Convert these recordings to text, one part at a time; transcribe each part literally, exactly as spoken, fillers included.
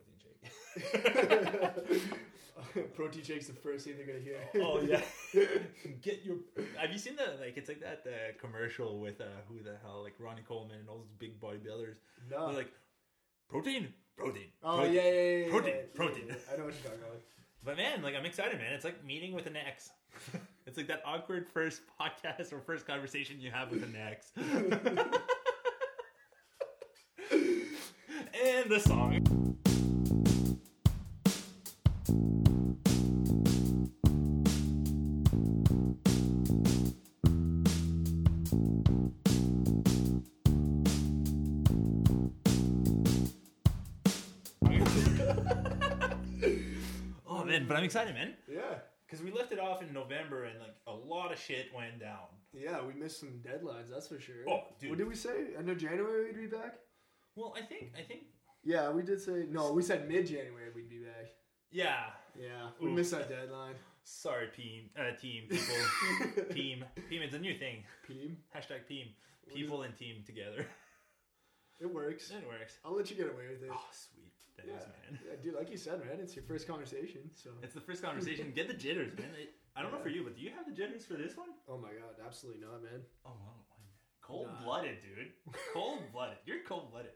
protein shake. Protein shake's the first thing they're gonna hear. Oh yeah. Get your. Have you seen that? Like it's like that uh, commercial with uh, who the hell, like Ronnie Coleman and all those big bodybuilders. No. They're like protein, protein. Oh protein, yeah, yeah, yeah, protein, yeah, yeah. protein. Yeah, yeah. I know what you're talking about. But man, like I'm excited, man. It's like meeting with an ex. It's like that awkward first podcast or first conversation you have with an ex. And the song. Oh man, but I'm excited, man. Yeah. Because we left it off in November and like a lot of shit went down. Yeah, we missed some deadlines, that's for sure. Oh, dude. What did we say? End of January we'd be back? Well, I think, I think... Yeah, we did say... No, we said mid-January we'd be back. Yeah. Yeah, we Ooh. missed our deadline. Sorry, team. Uh, team, people. Team. Team, it's a new thing. Team? Hashtag team. People and team together. It works. It works. I'll let you get away with it. Oh, sweet. That yeah. is, man. Yeah, dude, like you said, man, it's your first conversation, so... It's the first conversation. Get the jitters, man. It, I don't yeah. know for you, but do you have the jitters for this one? Oh, my God. Absolutely not, man. Oh, wow. Cold-blooded, dude. Cold-blooded. You're cold-blooded.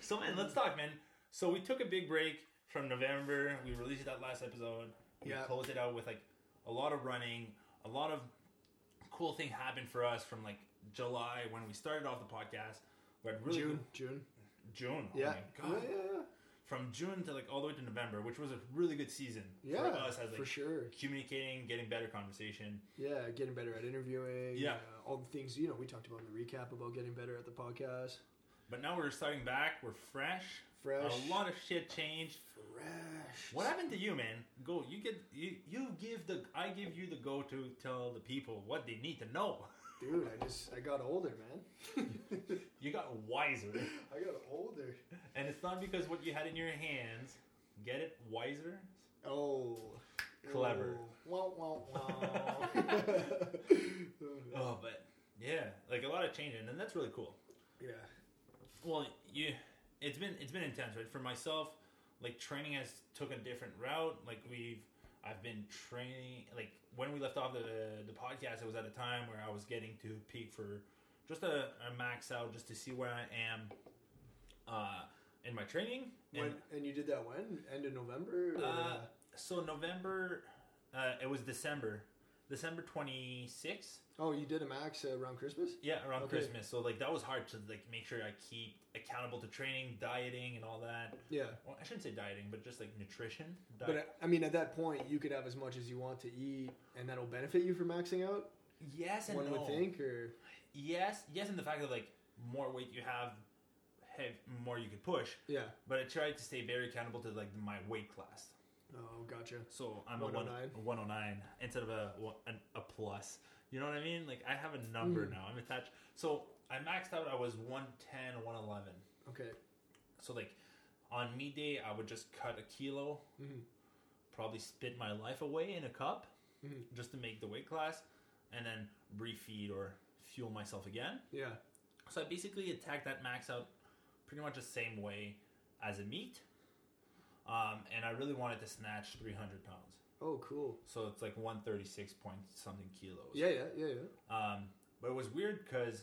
So, man, let's talk, man. So, we took a big break from November. We released that last episode. We yeah. closed it out with, like, a lot of running. A lot of cool thing happened for us from, like, July when we started off the podcast. We had really June. Good... June. June. Oh, yeah. my God. Yeah, yeah, yeah. From June to, like, all the way to November, which was a really good season yeah, for us as, like, for sure. communicating, getting better conversation. Yeah, getting better at interviewing. Yeah. Uh, all the things, you know, we talked about in the recap about getting better at the podcast. But now we're starting back. We're fresh. Fresh. A lot of shit changed. Fresh. What happened to you, man? Go. You get, you, you give the, I give you the go to tell the people what they need to know. Dude, I just, I got older, man. You got wiser. I got older. And it's not because what you had in your hands. Get it? Wiser? Oh. Clever. Oh. Wow, wow, wow. Oh, but, yeah. Like, a lot of changing, and that's really cool. Yeah. Well, you, it's been, it's been intense, right? For myself, like, training has took a different route. Like, we've... I've been training, like, when we left off the the podcast, it was at a time where I was getting to peak for just a, a max out, just to see where I am uh, in my training. When, and, and you did that when? End of November? Or? Uh, so November, uh, it was December. December twenty-sixth. Oh, you did a max uh, around Christmas? Yeah, around okay. Christmas. So, like, that was hard to, like, make sure I keep accountable to training, dieting, and all that. Yeah. Well, I shouldn't say dieting, but just, like, nutrition. Diet. But, I mean, at that point, you could have as much as you want to eat, and that'll benefit you for maxing out? Yes and One no. One would think, or... Yes. Yes, and the fact that, like, more weight you have, hey, more you could push. Yeah. But I tried to stay very accountable to, like, my weight class. Oh, gotcha. So I'm one oh nine. A one oh nine instead of a, a plus. You know what I mean? Like, I have a number mm. now. I'm attached. So I maxed out. I was one ten, one eleven. Okay. So, like, on me day, I would just cut a kilo, mm-hmm. probably spit my life away in a cup mm-hmm. just to make the weight class, and then refeed or fuel myself again. Yeah. So I basically attacked that max out pretty much the same way as a meat. Um, and I really wanted to snatch three hundred pounds. Oh, cool. So it's like one thirty-six point something kilos. Yeah, yeah, yeah, yeah. Um, but it was weird because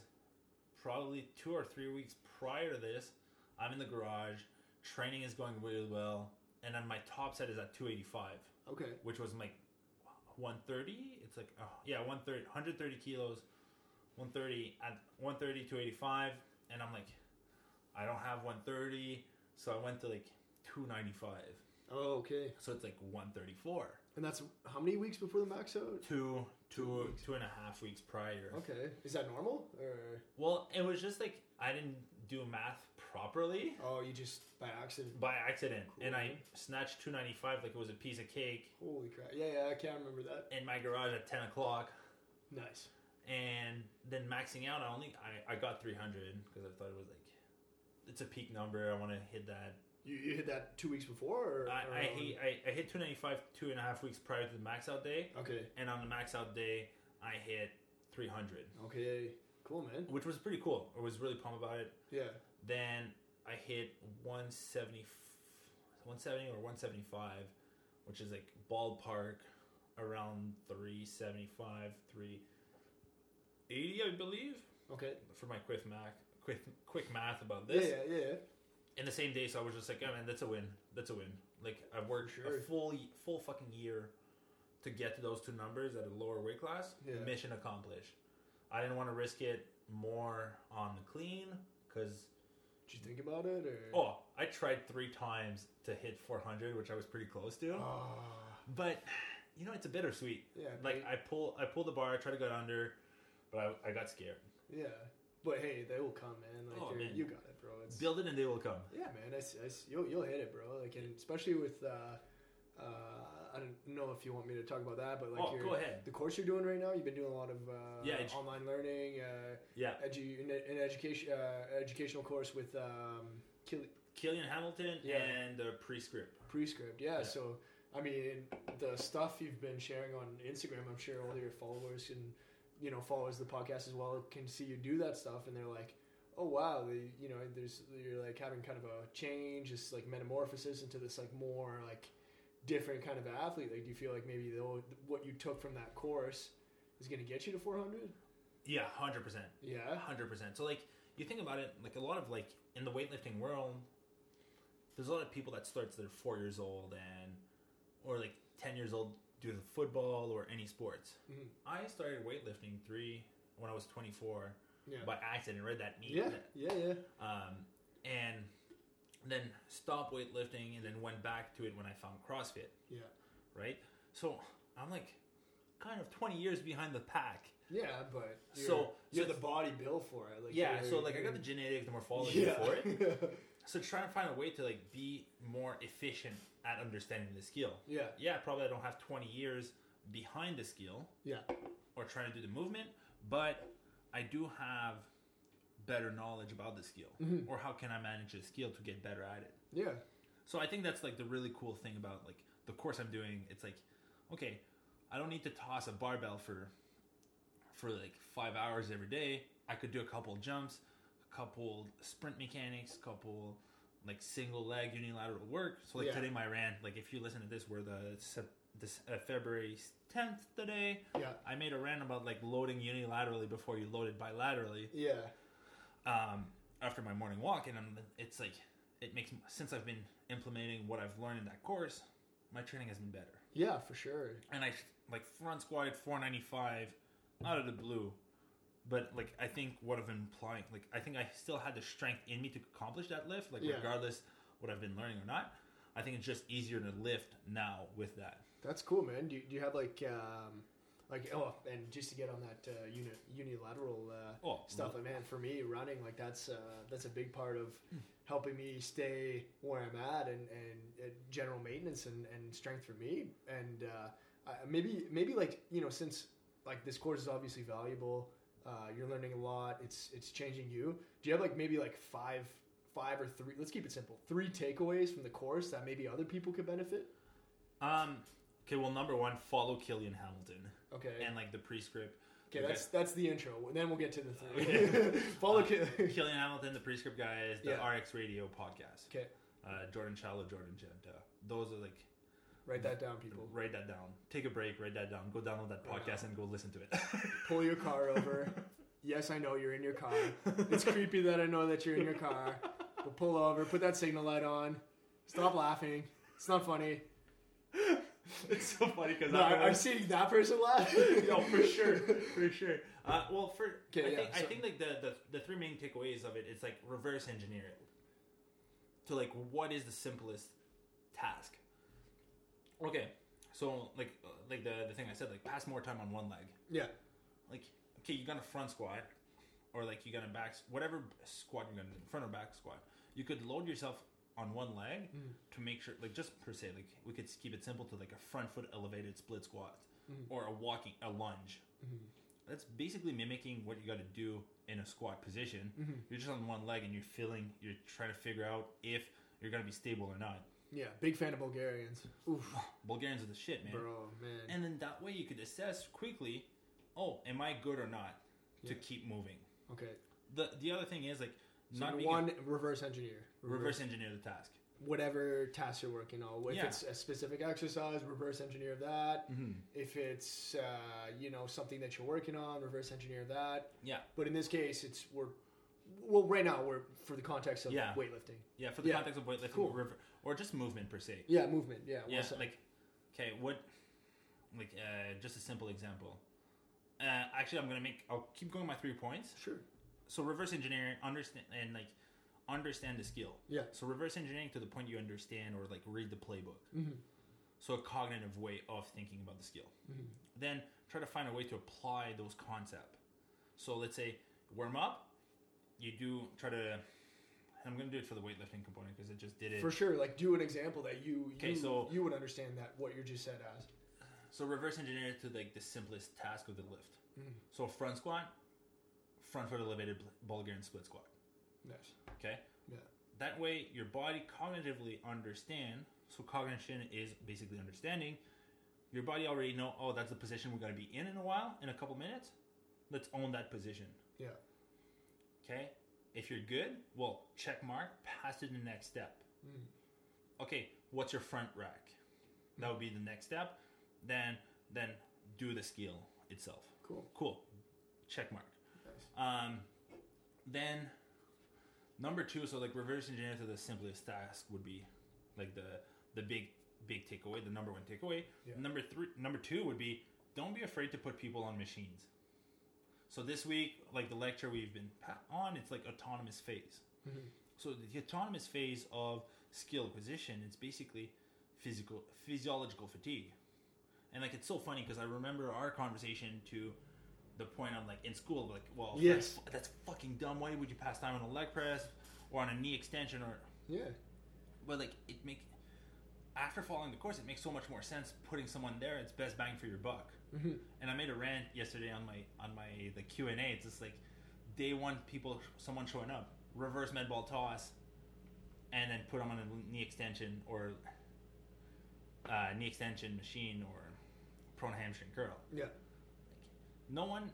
probably two or three weeks prior to this, I'm in the garage, training is going really well, and then my top set is at two eighty-five. Okay. Which was like one thirty. It's like, oh, yeah, one thirty, one thirty kilos, one thirty, at one thirty, two eighty-five. And I'm like, I don't have one thirty. So I went to like... two ninety-five. Oh, okay. So it's like one thirty-four. And that's how many weeks before the max out? Two, two, two, two and a half weeks prior. Okay. Is that normal? Or well, it was just like I didn't do math properly. Oh, you just by accident. By accident, cool. And I snatched two ninety-five like it was a piece of cake. Holy crap! Yeah, yeah, I can't remember that. In my garage at ten o'clock. Nice. And then maxing out, I only I, I got three hundred because I thought it was like it's a peak number. I want to hit that. You, you hit that two weeks before? Or, I, or I, hit, I, I hit two ninety-five two and a half weeks prior to the max out day. Okay. And on the max out day, I hit three hundred. Okay. Cool, man. Which was pretty cool. I was really pumped about it. Yeah. Then I hit one seventy or one seventy-five, which is like ballpark around three seventy-five, three eighty, I believe. Okay. For my quick math, quick quick math about this. Yeah, yeah, yeah. In the same day, so I was just like, oh man, that's a win. That's a win. Like, I've worked sure. a full full fucking year to get to those two numbers at a lower weight class. Yeah. Mission accomplished. I didn't want to risk it more on the clean, because... Did you think about it? Or? Oh, I tried three times to hit four hundred, which I was pretty close to. Oh. But, you know, it's a bittersweet. Yeah. Like, I pull, I pull the bar, I try to go under, but I, I got scared. Yeah. But, hey, they will come, man. Like, oh, man. You got it, bro. It's... Build it and they will come. Yeah, man. I, I, you'll, you'll hit it, bro. Like, and especially with, uh, uh, I don't know if you want me to talk about that, but, like, oh, your, go ahead. The course you're doing right now, you've been doing a lot of uh, yeah, edu- online learning. Uh, yeah. Edu- an education, uh, educational course with um, Kill- Killian Hamilton yeah. and uh, Prescript. Prescript, yeah. yeah. So, I mean, the stuff you've been sharing on Instagram, I'm sure all of your followers can... you know, followers the podcast as well can see you do that stuff, and they're like, oh wow, they, you know, there's you're like having kind of a change, this like metamorphosis into this like more like different kind of athlete. Like, do you feel like maybe the, what you took from that course is going to get you to four hundred? Yeah, one hundred percent. Yeah, one hundred percent. So like, you think about it, like a lot of like in the weightlifting world, there's a lot of people that start to their four years old and or like ten years old. Do the football or any sports. Mm-hmm. I started weightlifting three when I was twenty-four yeah. by accident. Read that meme. Yeah, that, yeah, yeah. Um, and then stopped weightlifting and then went back to it when I found CrossFit. Yeah. Right? So I'm like kind of twenty years behind the pack. Yeah, but you're, so you're so the body built for it. Like yeah, so like I got the genetics, the morphology yeah. for it. So trying to find a way to like be more efficient at understanding the skill. Yeah. Yeah, probably I don't have twenty years behind the skill. Yeah. Or trying to do the movement, but I do have better knowledge about the skill. Mm-hmm. Or how can I manage the skill to get better at it? Yeah. So I think that's like the really cool thing about like the course I'm doing. It's like, okay, I don't need to toss a barbell for for like five hours every day. I could do a couple jumps, couple sprint mechanics, couple like single leg unilateral work. So like yeah. today my rant, like if you listen to this, we're the this uh, February tenth today. Yeah, I made a rant about like loading unilaterally before you load it bilaterally. Yeah. Um, after my morning walk, and I'm, it's like it makes since I've been implementing what I've learned in that course, my training has been better. Yeah, for sure. And I like front squatted four ninety-five out of the blue. But, like, I think what I've been implying, like, I think I still had the strength in me to accomplish that lift, like, yeah. regardless what I've been learning or not. I think it's just easier to lift now with that. That's cool, man. Do you, do you have, like, um, like, oh, and just to get on that uh, uni, unilateral uh, oh, stuff, like, man, for me, running, like, that's uh, that's a big part of helping me stay where I'm at and, and uh, general maintenance and, and strength for me. And uh, I, maybe, maybe, like, you know, since, like, this course is obviously valuable, Uh, you're learning a lot. It's it's changing you. Do you have like maybe like five, five or three? Let's keep it simple. Three takeaways from the course that maybe other people could benefit. Um. Okay. Well, number one, follow Killian Hamilton. Okay. And like the Prescript. Okay, okay. That's that's the intro. Then we'll get to the three. follow uh, Kill- Killian Hamilton, the Prescript guys, the yeah. R X Radio podcast. Okay. Uh, Jordan Chalo, Jordan Jenta. Those are like. Write that down, people. Write that down. Take a break. Write that down. Go download that podcast and go listen to it. Pull your car over. Yes, I know you're in your car. It's creepy that I know that you're in your car. But pull over. Put that signal light on. Stop laughing. It's not funny. It's so funny because no, I'm, I'm seeing that person laugh. No, for sure. For sure. Uh, well, for okay, I, yeah, think, so. I think like the, the, the three main takeaways of it, it's like reverse engineering. To like what is the simplest task? Okay, so like like the the thing I said, like pass more time on one leg. Yeah. Like, okay, you're gonna front squat, or like you're gonna back, whatever squat you're gonna do, front or back squat. You could load yourself on one leg mm. to make sure, like just per se, like we could keep it simple to like a front foot elevated split squat mm. or a walking, a lunge. Mm-hmm. That's basically mimicking what you gotta do in a squat position. Mm-hmm. You're just on one leg and you're feeling, you're trying to figure out if you're gonna be stable or not. Yeah, big fan of Bulgarians. Oof. Bulgarians are the shit, man. Bro, man. And then that way you could assess quickly, oh, am I good or not to yeah. keep moving? Okay. The the other thing is like so not being one a, reverse engineer. reverse engineer the task. Whatever task you're working on. If yeah. it's a specific exercise, reverse engineer that. Mm-hmm. If it's, uh, you know, something that you're working on, reverse engineer that. Yeah. But in this case, it's we're well, right now, we're for the context of yeah. weightlifting. Yeah, for the yeah. context of weightlifting. Cool. Rever- or just movement per se. Yeah, movement. Yeah. Yeah, like, okay, what, like, uh, just a simple example. Uh, actually, I'm going to make, I'll keep going my three points. Sure. So reverse engineering, understand, and like, understand the skill. Yeah. So reverse engineering to the point you understand or like read the playbook. Mm-hmm. So a cognitive way of thinking about the skill. Mm-hmm. Then try to find a way to apply those concepts. So let's say warm up. You do try to. I'm going to do it for the weightlifting component because I just did it for sure. Like do an example that you you, so, you would understand that what you just said as. So reverse engineer it to like the simplest task of the lift. Mm-hmm. So front squat, front foot elevated Bulgarian split squat. Nice. Okay. Yeah. That way, your body cognitively understand. So cognition is basically understanding. Your body already know. Oh, that's the position we're going to be in in a while. In a couple minutes, let's own that position. Yeah. Okay. If you're good, well, check mark. Pass to the next step. Mm. Okay. What's your front rack? Mm. That would be the next step. Then, then do the skill itself. Cool. Cool. Check mark. Nice. Um, then. Number two, so like reverse engineering to the simplest task would be like the the big big takeaway, the number one takeaway. Yeah. Number three, number two would be don't be afraid to put people on machines. So this week, like the lecture we've been on, it's like autonomous phase. Mm-hmm. So the autonomous phase of skill acquisition, it's basically physical physiological fatigue, and like it's so funny because I remember our conversation to. The point I'm like in school, like, well, yes, that's, that's fucking dumb. Why would you pass time on a leg press or on a knee extension or yeah? But like, it make after following the course, it makes so much more sense putting someone there. It's best bang for your buck. Mm-hmm. And I made a rant yesterday on my on my the Q and A. It's just like day one people, someone showing up, reverse med ball toss, and then put them on a knee extension or uh, knee extension machine or prone hamstring curl. Yeah. No one,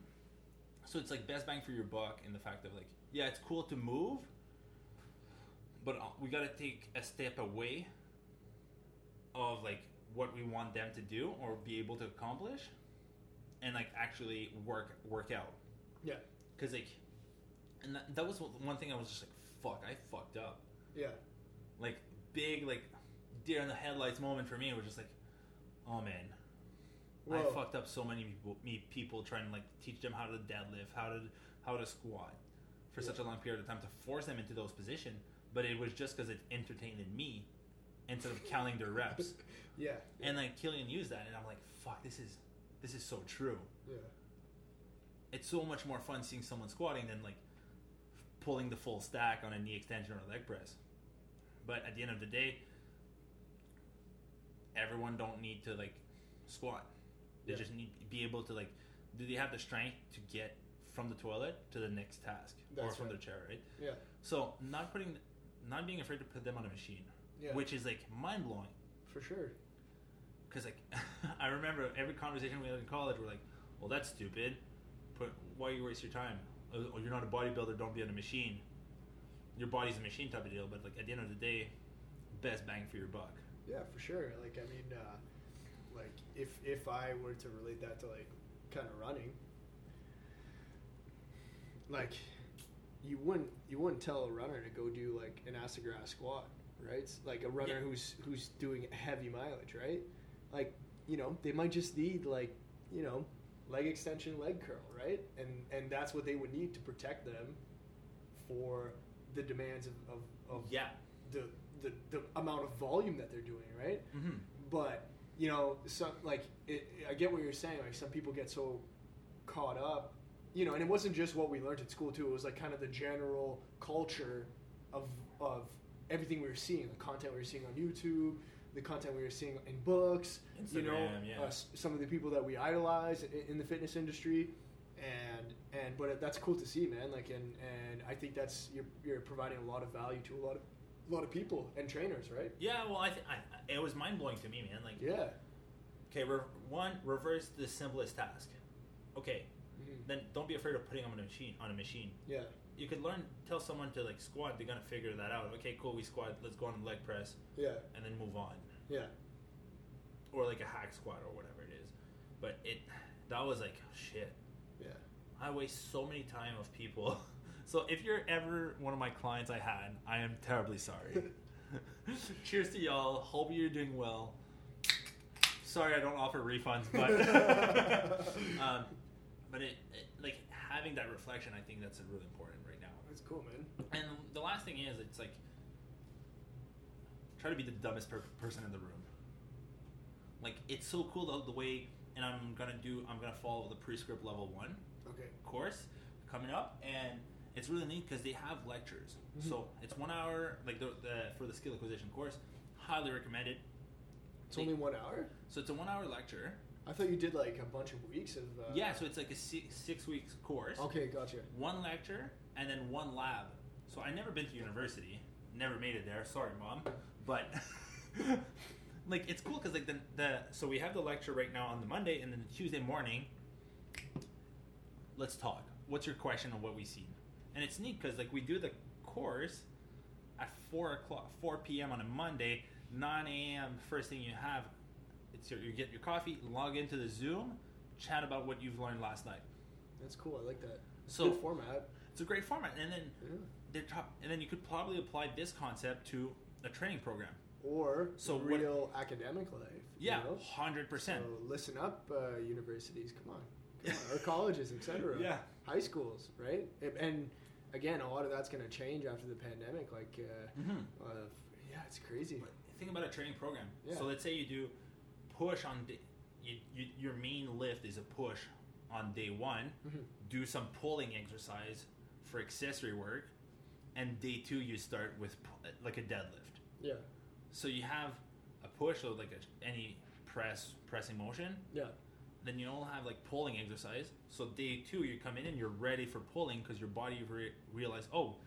so it's like best bang for your buck in the fact of like, yeah, it's cool to move, but we got to take a step away of like what we want them to do or be able to accomplish and like actually work, work out. Yeah. Cause like, and that, that was one thing I was just like, fuck, I fucked up. Yeah. Like big, like deer in the headlights moment for me. It was just like, oh man. Whoa. I fucked up so many people, me people trying to like teach them how to deadlift, how to how to squat for yeah. such a long period of time to force them into those positions. But it was just because it entertained me instead of counting their reps. Yeah, yeah. And like Killian used that, and I'm like, fuck, this is this is so true. Yeah. It's so much more fun seeing someone squatting than like pulling the full stack on a knee extension or a leg press. But at the end of the day, everyone don't need to like squat. They yeah. just need to be able to, like, do they have the strength to get from the toilet to the next task? That's or from right. their chair, right? Yeah. So not putting, not being afraid to put them on a machine, yeah. which is, like, mind-blowing. For sure. Because, like, I remember every conversation we had in college, we're like, well, that's stupid. Put, why you waste your time? Oh, you're not a bodybuilder, don't be on a machine. Your body's a machine type of deal, but, like, at the end of the day, best bang for your buck. Yeah, for sure. Like, I mean, uh... like if if I were to relate that to like kind of running, like you wouldn't you wouldn't tell a runner to go do like an ass-to-grass squat, right? Like a runner yeah. who's who's doing heavy mileage, right? Like, you know, they might just need like, you know, leg extension, leg curl, right? And and that's what they would need to protect them for the demands of, of, of yeah the, the the amount of volume that they're doing, right? Mm-hmm. But you know, some like it, I get what you're saying. Like some people get so caught up, you know. And it wasn't just what we learned at school too. It was like kind of the general culture of of everything we were seeing, the content we were seeing on YouTube, the content we were seeing in books. Instagram, you know, yeah. uh, some of the people that we idolize in, in the fitness industry, and and but that's cool to see, man. Like and and I think that's you're you're providing a lot of value to a lot of. A lot of people and trainers, right? Yeah, well, I, th- I it was mind blowing to me, man. Like, yeah. Okay, re- one reverse the simplest task. Okay, mm-hmm. Then don't be afraid of putting them on a machine. On a machine. Yeah. you could learn, tell someone to like squat, they're gonna figure that out. Okay, cool, we squat, let's go on the leg press. Yeah. And then move on. Yeah. Or like a hack squat or whatever it is. But it, that was like, oh, shit. Yeah. I waste so many time of people. So if you're ever one of my clients I had, I am terribly sorry. Cheers to y'all. Hope you're doing well. Sorry I don't offer refunds, but um, but it, it like having that reflection, I think that's really important right now. That's cool, man. And the last thing is, it's like try to be the dumbest per- person in the room. Like it's so cool though, the way, and I'm gonna do I'm gonna follow the Prescript level one okay. course coming up, and it's really neat because they have lectures. Mm-hmm. So it's one hour, like the, the for the skill acquisition course. Highly recommend it. It's they, only one hour? So it's a one-hour lecture. I thought you did like a bunch of weeks of... Uh... Yeah, so it's like a six, six weeks course. Okay, gotcha. One lecture and then one lab. So I never been to university. Never made it there. Sorry, Mom. But like it's cool because like the, the... So we have the lecture right now on the Monday, and then Tuesday morning, let's talk. What's your question on what we've seen? And it's neat because like we do the course at four o'clock, four p m on a Monday, nine a m. First thing you have, it's your, you get your coffee, log into the Zoom, chat about what you've learned last night. That's cool. I like that. It's so, a good format. It's a great format, and then yeah. they're top, and then you could probably apply this concept to a training program or so real what, academic life. Yeah, hundred you know? percent. So listen up, uh, universities. Come on. Come on. Or colleges, et cetera. Yeah, high schools, right? And, and again, a lot of that's going to change after the pandemic. Like, uh, mm-hmm. uh, yeah, it's crazy. But think about a training program. Yeah. So let's say you do push on day, you, you, your main lift is a push on day one. Mm-hmm. Do some pulling exercise for accessory work, and day two you start with like a deadlift. Yeah. So you have a push or like a, any press pressing motion. Yeah. Then you all have like pulling exercise. So day two, you come in and you're ready for pulling because your body re- realized, oh,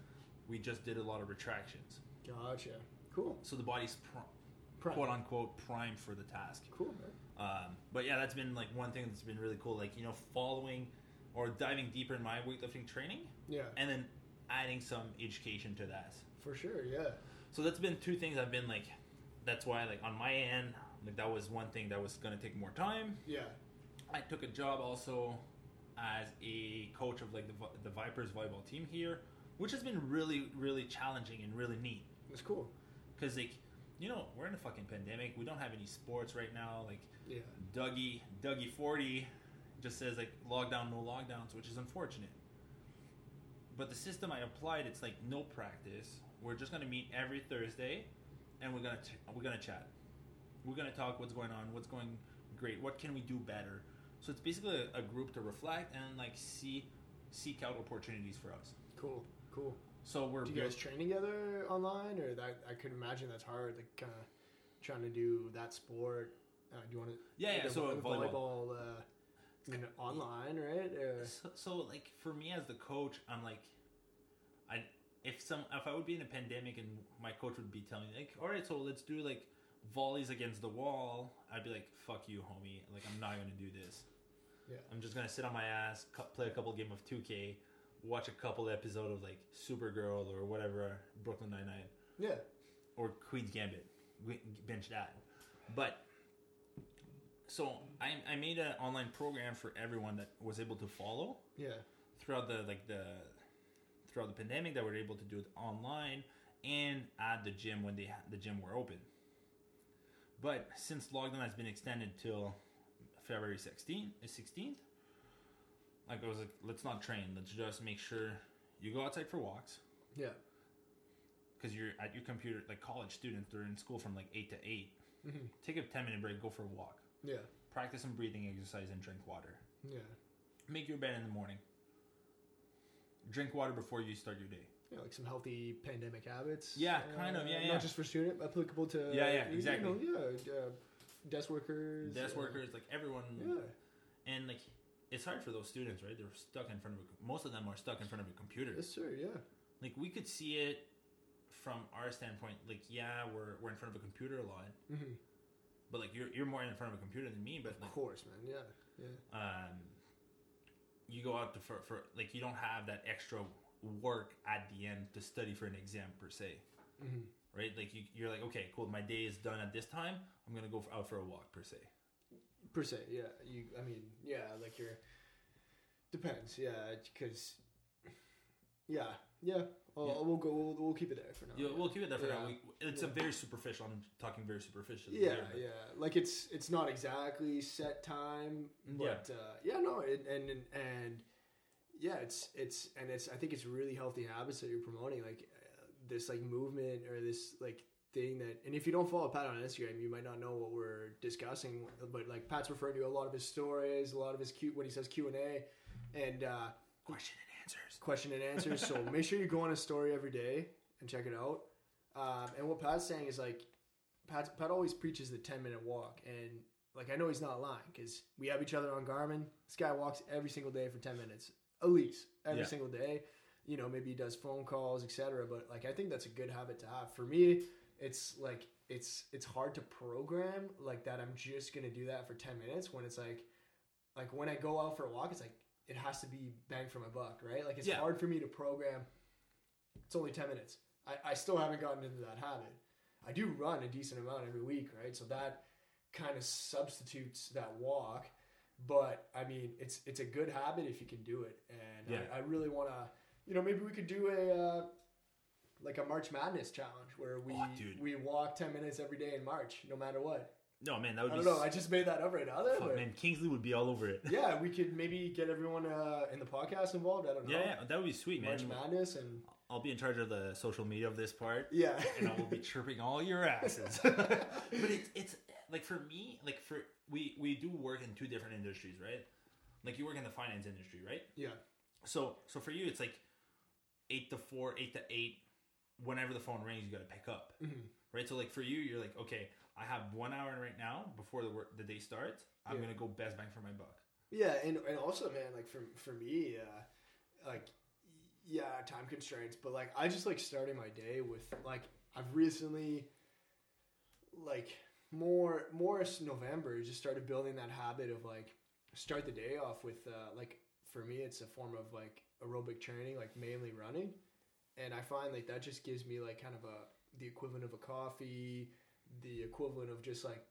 we just did a lot of retractions. Gotcha. Cool. So the body's pr- quote unquote primed for the task. Cool. Man. Um, but yeah, that's been like one thing that's been really cool. Like, you know, following or diving deeper in my weightlifting training. Yeah. And then adding some education to that. For sure. Yeah. So that's been two things I've been like, that's why like on my end, like that was one thing that was going to take more time. Yeah. I took a job also as a coach of like the, the Vipers volleyball team here, which has been really, really challenging and really neat. It's cool. Because, like, you know, we're in a fucking pandemic. We don't have any sports right now. Like, yeah. Dougie, Dougie forty just says, like, lockdown, no lockdowns, which is unfortunate. But the system I applied, it's like no practice. We're just going to meet every Thursday, and we're going to we're gonna chat. We're going to talk what's going on, what's going great, what can we do better. So it's basically a, a group to reflect and like see, seek out opportunities for us. Cool, cool. So we're do you guys train together online, or that I could imagine that's hard. Like kind of trying to do that sport. Uh, do you want to? Yeah, yeah. So volleyball, volleyball uh, I mean, online, right? Uh, so, so like for me as the coach, I'm like, I if some if I would be in a pandemic and my coach would be telling me like, all right, so let's do like volleys against the wall. I'd be like, fuck you, homie. Like I'm not gonna do this. Yeah. I'm just going to sit on my ass, cu- play a couple game of two K, watch a couple episode of like Supergirl or whatever, Brooklyn Nine-Nine. Yeah. Or Queen's Gambit. Binge that. But, so I I made an online program for everyone that was able to follow. Yeah. Throughout the, like the, throughout the pandemic that were able to do it online and at the gym when they the gym were open. But since lockdown has been extended till February sixteenth, like I was like, let's not train. Let's just make sure you go outside for walks. Yeah. Because you're at your computer, like college students, they're in school from like eight to eight. Mm-hmm. Take a ten minute break, go for a walk. Yeah. Practice some breathing exercise and drink water. Yeah. Make your bed in the morning. Drink water before you start your day. Yeah, like some healthy pandemic habits. Yeah, uh, kind of, yeah, yeah. Not just for student, applicable to... Yeah, yeah, exactly. You know, yeah, yeah. Desk workers. Desk workers, like everyone. Yeah. And like, it's hard for those students, right? They're stuck in front of a, most of them are stuck in front of a computer. Yes, sir, yeah. Like we could see it from our standpoint. Like, yeah, we're we're in front of a computer a lot. Mm-hmm. But like, you're you're more in front of a computer than me. But of like, course, man, yeah, yeah. Um, you go out to for, for like you don't have that extra work at the end to study for an exam per se, mm-hmm. right? Like you, you're like, okay, cool. My day is done at this time. I'm gonna go for, out for a walk per se. Per se, yeah. You, I mean, yeah, like you're. Depends, yeah, because. Yeah, yeah. Oh, yeah. We'll go. We'll, we'll keep it there for now. Yeah, yeah. we'll keep it there for yeah. now. We, it's yeah. a very superficial. I'm talking very superficial. Yeah, there, yeah. Like it's it's not exactly set time, but yeah, uh, yeah no, it, and and and yeah, it's it's and it's. I think it's really healthy habits that you're promoting, like uh, this like movement or this like thing that. And if you don't follow Pat on Instagram, you might not know what we're discussing. But like Pat's referring to a lot of his stories, a lot of his cute when he says Q and A, and uh, question and answers. Question and answers. So make sure you go on a story every day and check it out. Um, and what Pat's saying is like, Pat's, Pat always preaches the ten minute walk. And like, I know he's not lying because we have each other on Garmin. This guy walks every single day for ten minutes, at least every yeah. single day. You know, maybe he does phone calls, et cetera. But like, I think that's a good habit to have. For me, it's like, it's, it's hard to program like that. I'm just going to do that for ten minutes when it's like, like when I go out for a walk, it's like, it has to be bang for my buck, right? Like, it's yeah. hard for me to program. It's only ten minutes. I, I still haven't gotten into that habit. I do run a decent amount every week, right? So that kind of substitutes that walk. But, I mean, it's it's a good habit if you can do it. And yeah. I, I really want to, you know, maybe we could do a, uh, like a March Madness challenge where we oh, we walk ten minutes every day in March, no matter what. No, man, that would I don't be... know. I just made that up right now. There, fuck, man, Kingsley would be all over it. Yeah, we could maybe get everyone uh, in the podcast involved. I don't know. Yeah, yeah, that would be sweet, March man. March Madness and... I'll be in charge of the social media of this part. Yeah. And I will be chirping all your asses. But it's, it's... Like, for me, like, for... We, we do work in two different industries, right? Like, you work in the finance industry, right? Yeah. So, so for you, it's like eight to four, eight to eight. Whenever the phone rings, you got to pick up. Mm-hmm. Right? So, like, for you, you're like, okay... I have one hour right now before the work, the day starts. I'm yeah. gonna go best bang for my buck. Yeah, and, and also, man, like for for me, uh, like yeah, time constraints. But like, I just like starting my day with like I've recently, like more more November, just started building that habit of like start the day off with uh, like for me, it's a form of like aerobic training, like mainly running, and I find like that just gives me like kind of a the equivalent of a coffee. The equivalent of just like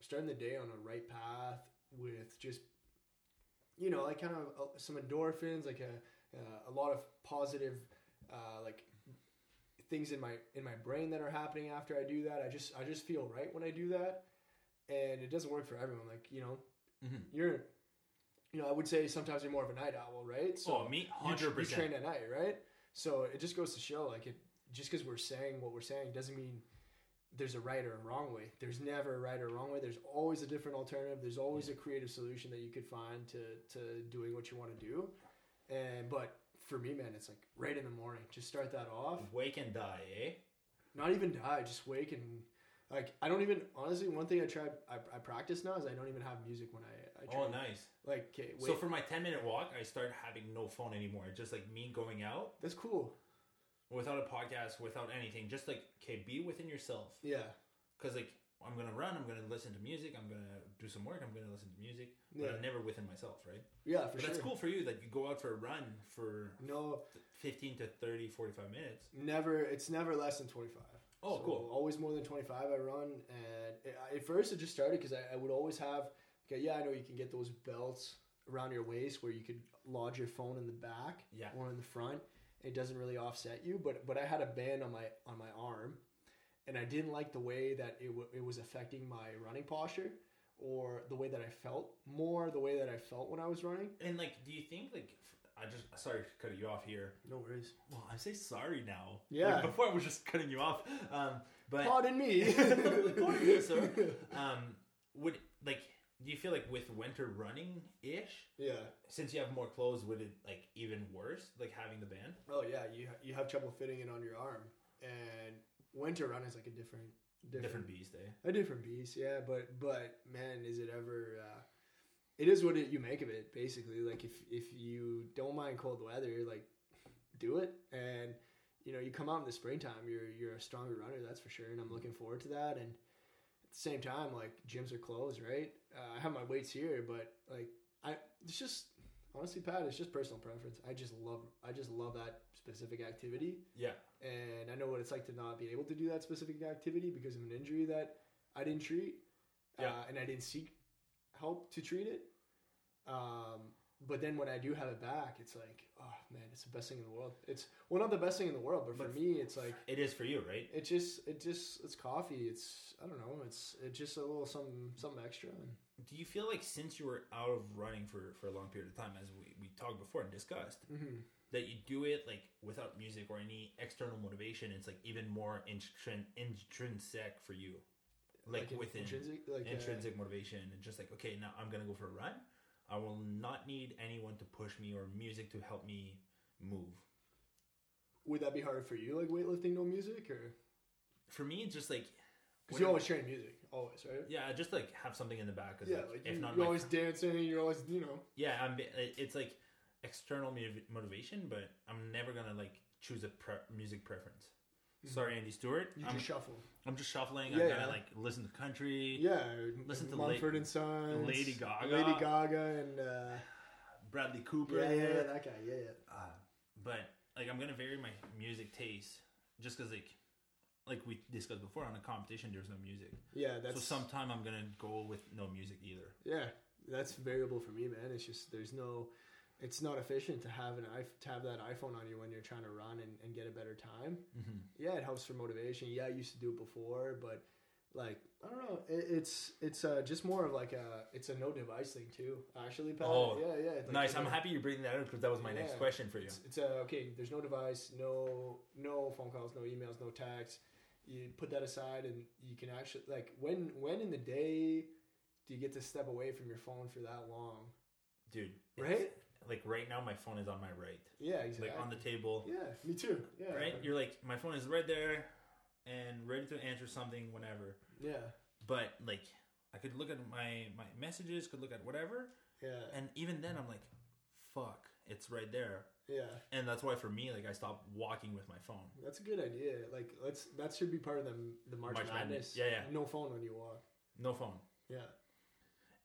starting the day on a right path with just, you know, like kind of some endorphins, like a uh, a lot of positive uh, like things in my in my brain that are happening after I do that. I just I just feel right when I do that, and it doesn't work for everyone. Like, you know, mm-hmm. you're, you know, I would say sometimes you're more of a night owl, right? So oh, me, hundred percent. You train at night, right? So it just goes to show, like, it just because we're saying what we're saying doesn't mean there's a right or a wrong way. There's never a right or wrong way. There's always a different alternative. There's always a creative solution that you could find to, to doing what you want to do. And, but for me, man, it's like right in the morning, just start that off. Wake and die, eh? Not even die. Just wake and like, I don't even, honestly, one thing I try, I, I practice now is I don't even have music when I, I try. Oh, nice. Like, okay, wait. So for my ten minute walk, I start having no phone anymore. Just like me going out. That's cool. Without a podcast, without anything, just like, okay, be within yourself. Yeah. Because, like, I'm going to run, I'm going to listen to music, I'm going to do some work, I'm going to listen to music, yeah. but I'm never within myself, right? Yeah, for but sure. That's cool for you that you go out for a run for no fifteen to thirty, forty-five minutes. Never, it's never less than twenty-five. Oh, so cool. Always more than twenty-five I run. And it, at first, it just started because I, I would always have, okay, yeah, I know you can get those belts around your waist where you could lodge your phone in the back yeah. or in the front. It doesn't really offset you, but but I had a band on my on my arm, and I didn't like the way that it w- it was affecting my running posture, or the way that I felt more the way that I felt when I was running. And like, do you think like I just sorry for cutting you off here? No worries. Well, I say sorry now. Yeah. Like before I was just cutting you off. Um, but pardon me. Pardon me, sir. Um, would like. Do you feel like with winter running ish? Yeah. Since you have more clothes, would it like even worse? Like having the band? Oh yeah, you ha- you have trouble fitting it on your arm, and winter run is like a different different, different beast, eh? A different beast, yeah. But but man, is it ever? Uh, it is what it, you make of it, basically. Like if if you don't mind cold weather, like do it, and you know you come out in the springtime, you're you're a stronger runner, that's for sure. And I'm looking forward to that. And at the same time, like gyms are closed, right? Uh, I have my weights here, but like I, it's just honestly, Pat, it's just personal preference. I just love I just love that specific activity. Yeah. And I know what it's like to not be able to do that specific activity because of an injury that I didn't treat. Yeah. Uh, and I didn't seek help to treat it. Um, but then when I do have it back, it's like, oh, man, it's the best thing in the world. It's, well, not the best thing in the world, but for but me, it's like... It is for you, right? It just, it just, it's coffee. It's, I don't know, it's it's just a little something, something extra. Do you feel like since you were out of running for, for a long period of time, as we, we talked before and discussed, mm-hmm. that you do it, like, without music or any external motivation, it's, like, even more intrin- intrinsic for you? Like, like within intrinsic, like, intrinsic uh, motivation and just like, okay, now I'm going to go for a run. I will not need anyone to push me or music to help me move. Would that be hard for you, like weightlifting, no music? Or for me, just like... Because you always train music, always, right? Yeah, just like have something in the back. Yeah, like, like if you, not, you're like, always dancing, you're always, you know... Yeah, I'm, it's like external motivation, but I'm never going to like choose a pre- music preference. Mm-hmm. Sorry, Andy Stewart. You I'm, just shuffle. I'm just shuffling. Yeah, I'm gonna yeah. like listen to country. Yeah, listen to Mumford La- and Sons, Lady Gaga, Lady Gaga, and uh, Bradley Cooper. Yeah, yeah, yeah, that guy. Yeah, yeah. Uh, but like, I'm gonna vary my music taste just because, like, like we discussed before, on a competition there's no music. Yeah, that's... so sometime I'm gonna go with no music either. Yeah, that's variable for me, man. It's just there's no. It's not efficient to have an to have that iPhone on you when you're trying to run and, and get a better time. Mm-hmm. Yeah, it helps for motivation. Yeah, I used to do it before, but like I don't know, it, it's it's uh, just more of like a it's a no device thing too. Actually, Pat. Oh, yeah, yeah. Like, nice. I'm like, happy you're bringing that up because that was my yeah, next question for you. It's, it's uh, okay. There's no device, no no phone calls, no emails, no texts. You put that aside, and you can actually like when when in the day do you get to step away from your phone for that long, dude? Right. Like, right now, my phone is on my right. Yeah, exactly. Like, on the table. Yeah, me too. Yeah. Right? You're like, my phone is right there and ready to answer something whenever. Yeah. But, like, I could look at my, my messages, could look at whatever. Yeah. And even then, I'm like, fuck, it's right there. Yeah. And that's why, for me, like, I stopped walking with my phone. That's a good idea. Like, let's that should be part of the, the March, March Madness. Madness. Yeah, yeah. No phone when you walk. No phone. Yeah.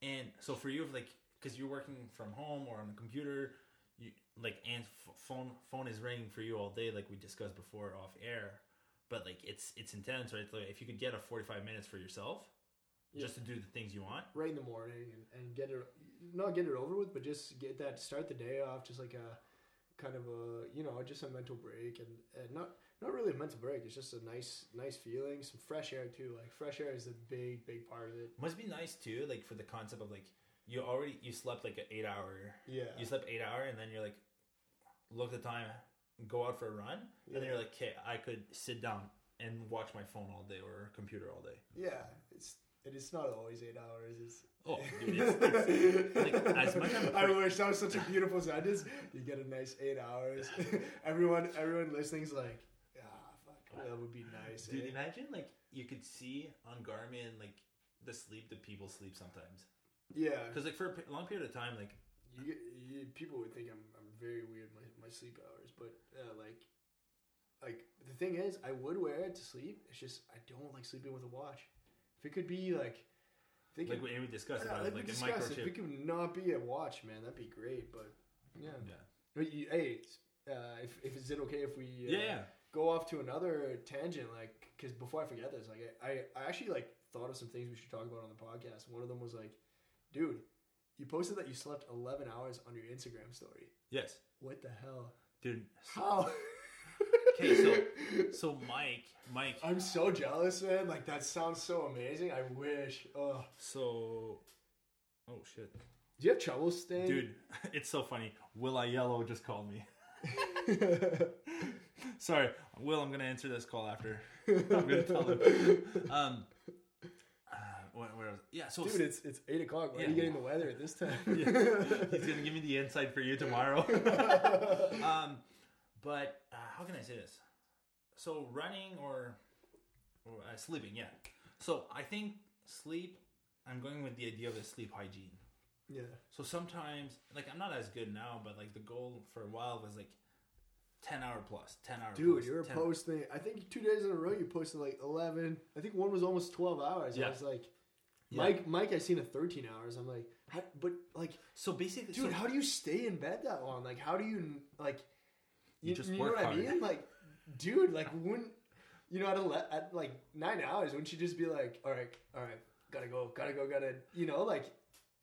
And so, for you, if, like... Because you're working from home or on the computer, you like and f- phone phone is ringing for you all day, like we discussed before off air. But like it's it's intense, right? Like if you could get a forty-five minutes for yourself, yeah. just to do the things you want, right in the morning, and, and get it not get it over with, but just get that start the day off, just like a kind of a you know just a mental break, and, and not not really a mental break. It's just a nice nice feeling, some fresh air too. Like fresh air is a big big part of it. Must be nice too, like for the concept of like. You already, you slept like an eight hour, yeah. you slept eight hour and then you're like, look at the time, go out for a run. Yeah. And then you're like, okay, I could sit down and watch my phone all day or computer all day. Yeah. It's, it is not always eight hours. It's, oh, dude, it's, it's like as much as I wish that was such a beautiful sentence. You get a nice eight hours. everyone, everyone listening's like, ah, fuck, well, that would be nice. Dude, eh? Imagine like you could see on Garmin, like the sleep that people sleep sometimes. Yeah, because like for a long period of time, like you, you, people would think I'm I'm very weird my, my sleep hours, but uh, like like the thing is, I would wear it to sleep. It's just I don't like sleeping with a watch. If it could be like, like it, we discussed yeah, about it, like a microchip. If it could not be a watch, man, that'd be great. But yeah, yeah. But you, hey, uh, if if is it okay if we uh, yeah go off to another tangent? Like, because before I forget this, like I, I I actually like thought of some things we should talk about on the podcast. One of them was like. Dude, you posted that you slept eleven hours on your Instagram story. Yes. What the hell? Dude. So, how? Okay, so so Mike, Mike. I'm so jealous, man. Like, that sounds so amazing. I wish. Oh. So, oh, shit. Do you have trouble staying? Dude, it's so funny. Will I Yellow just called me. Sorry. Will, I'm going to answer this call after. I'm going to tell him. Um. When, when I was, yeah, so dude, it's it's eight o'clock. Why yeah. are you getting the weather at this time? Yeah. He's gonna give me the insight for you tomorrow. um, but uh, how can I say this? So running or, or uh, sleeping, yeah. So I think sleep. I'm going with the idea of a sleep hygiene. Yeah. So sometimes, like I'm not as good now, but like the goal for a while was like ten hour plus, ten hour dude, plus. Dude, you were posting. I think two days in a row you posted like eleven. I think one was almost twelve hours. Yeah. I was like. Yeah. Mike, Mike, I seen it thirteen hours. I'm like, how, but like, so basically, dude, so how do you stay in bed that long? Like, how do you like? You, you just you work know what hard. I mean? Like, dude, like, wouldn't you know at, ele- at like nine hours? Wouldn't you just be like, all right, all right, gotta go, gotta go, gotta, you know, like,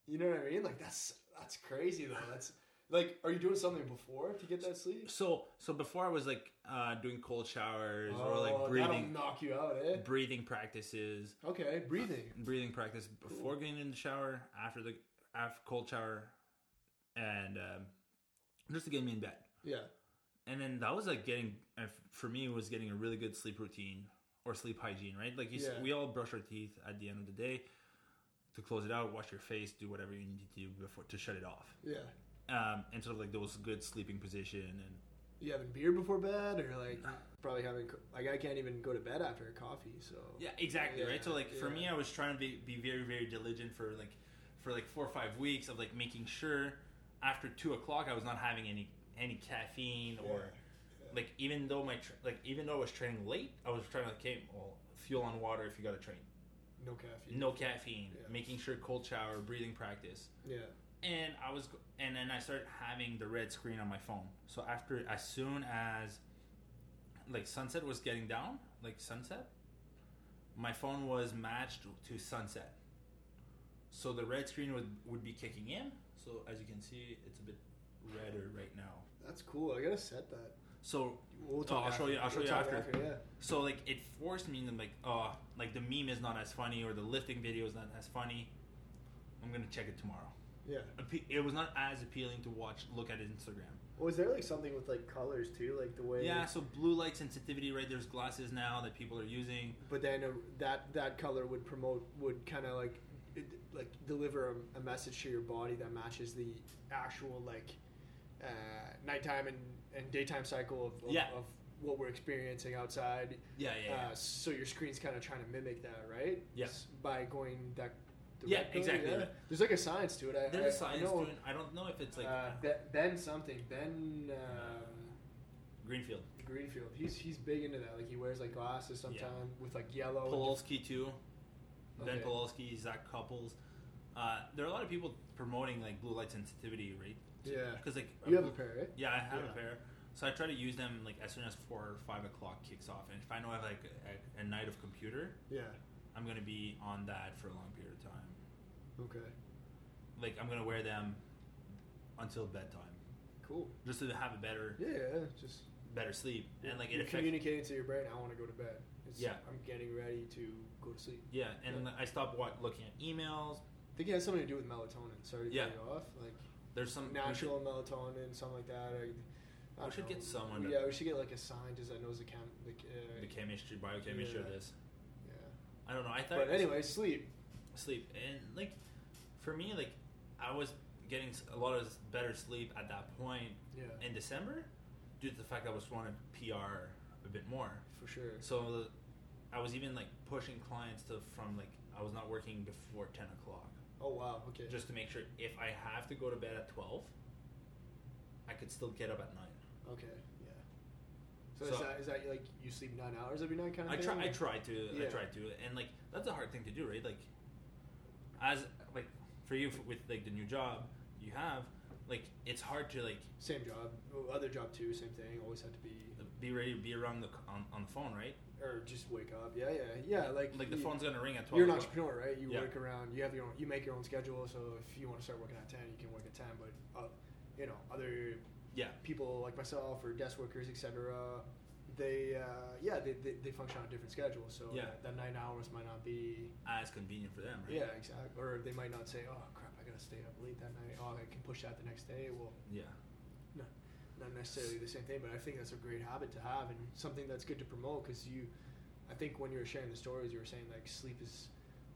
you know what I mean? Like, that's that's crazy though. That's like, are you doing something before to get that sleep? So, so before I was like uh, doing cold showers oh, or like breathing. That'll knock you out, eh? Breathing practices. Okay, breathing. Uh, breathing practice before getting in the shower, after the after cold shower, and um, just to get me in bed. Yeah. And then that was like getting, for me, it was getting a really good sleep routine or sleep hygiene, right? Like you, yeah. we all brush our teeth at the end of the day to close it out, wash your face, do whatever you need to do before to shut it off. Yeah. Um, and sort of like those good sleeping position and you having beer before bed or like nah. probably having like I can't even go to bed after coffee so yeah exactly yeah, right so like yeah. for me I was trying to be, be very very diligent for like for like four or five weeks of like making sure after two o'clock I was not having any any caffeine or yeah. Yeah. like even though my tra- like even though I was training late I was trying to okay well fuel on water if you gotta train no caffeine no caffeine yeah. making sure cold shower breathing practice yeah. And I was, and then I started having the red screen on my phone. So after, as soon as, like sunset was getting down, like sunset, my phone was matched to sunset. So the red screen would, would be kicking in. So as you can see, it's a bit redder right now. That's cool. I gotta set that. So we'll talk oh, I'll show you. I'll show we'll you after. after yeah. So like it forced me to like, oh, like the meme is not as funny or the lifting video is not as funny. I'm gonna check it tomorrow. Yeah, it was not as appealing to watch. Look at Instagram. Was well, there like something with like colors too, like the way? Yeah, so blue light sensitivity, right? There's glasses now that people are using. But then uh, that that color would promote, would kind of like, it, like deliver a, a message to your body that matches the actual like, uh, nighttime and, and daytime cycle of of, yeah. of what we're experiencing outside. Yeah, yeah. Uh, yeah. So your screen's kind of trying to mimic that, right? Yes. By going that. Yeah, exactly. Yeah. There's like a science to it. I, There's I, a science I know, to it. I don't know if it's like uh, Ben something. Ben um, Greenfield. Greenfield. He's he's big into that. Like he wears like glasses sometimes yeah. with like yellow. Polalski too. Okay. Ben Polalski, Zach Couples. Uh, there are a lot of people promoting like blue light sensitivity, right? So, yeah. Because like you have a pair, right? Yeah, I have yeah. a pair. So I try to use them like as soon as four or five o'clock kicks off, and if I know I have like a, a night of computer, yeah, I'm gonna be on that for a long period of time. Okay. Like, I'm going to wear them until bedtime. Cool. Just to have a better... Yeah, just... Better sleep. And, like, it you're affects... communicating to your brain, I want to go to bed. It's, yeah. I'm getting ready to go to sleep. Yeah, and yeah. I stopped what, looking at emails. I think it has something to do with melatonin. Sorry to yeah. cut you off. Like, there's some... Natural should, melatonin, something like that. I, I we should know. get someone... Yeah, to, we should get, like, a scientist that knows the... Chem, the, uh, the chemistry, biochemistry yeah. of this. Yeah. I don't know. I thought... But anyway, was, sleep. Sleep. And, like... For me, like, I was getting a lot of better sleep at that point yeah. in December due to the fact I was wanting to P R a bit more. For sure. So I was even, like, pushing clients to from, like, I was not working before ten o'clock. Oh, wow. Okay. Just to make sure if I have to go to bed at twelve, I could still get up at nine. Okay. Yeah. So, so is, that, is that, like, you sleep nine hours every night kind of I thing? Try, I try to. Yeah. I try to. And, like, that's a hard thing to do, right? Like, as, like... For you, with like the new job you have, like it's hard to like same job, other job too, same thing. Always have to be be ready to be around the on, on the phone, right? Or just wake up, yeah, yeah, yeah. Like like the you, phone's gonna ring at twelve. You're an entrepreneur, right? You yeah. work around. You have your own, you make your own schedule. So if you want to start working at ten, you can work at ten. But uh, you know, other yeah people like myself or desk workers, et cetera. They uh, yeah they, they they function on a different schedule, so yeah. that nine hours might not be as convenient for them, right? Yeah, exactly. Or they might not say, "Oh crap, I gotta stay up late that night. Oh, I can push that the next day." Well, yeah, no, not necessarily the same thing, but I think that's a great habit to have and something that's good to promote because you, I think when you were sharing the stories, you were saying like sleep is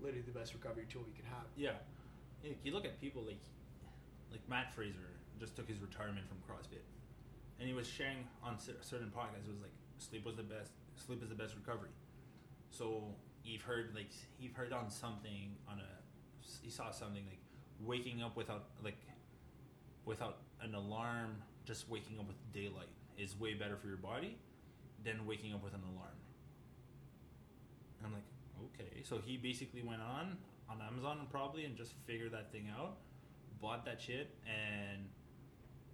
literally the best recovery tool you can have. Yeah, you look at people like like Matt Fraser just took his retirement from CrossFit, and he was sharing on certain podcasts. It was like. Sleep was the best. Sleep is the best recovery. So you've heard like you've heard on something on a he saw something like waking up without like without an alarm, just waking up with daylight is way better for your body than waking up with an alarm. And I'm like, okay. So he basically went on on Amazon probably and just figured that thing out, bought that shit, and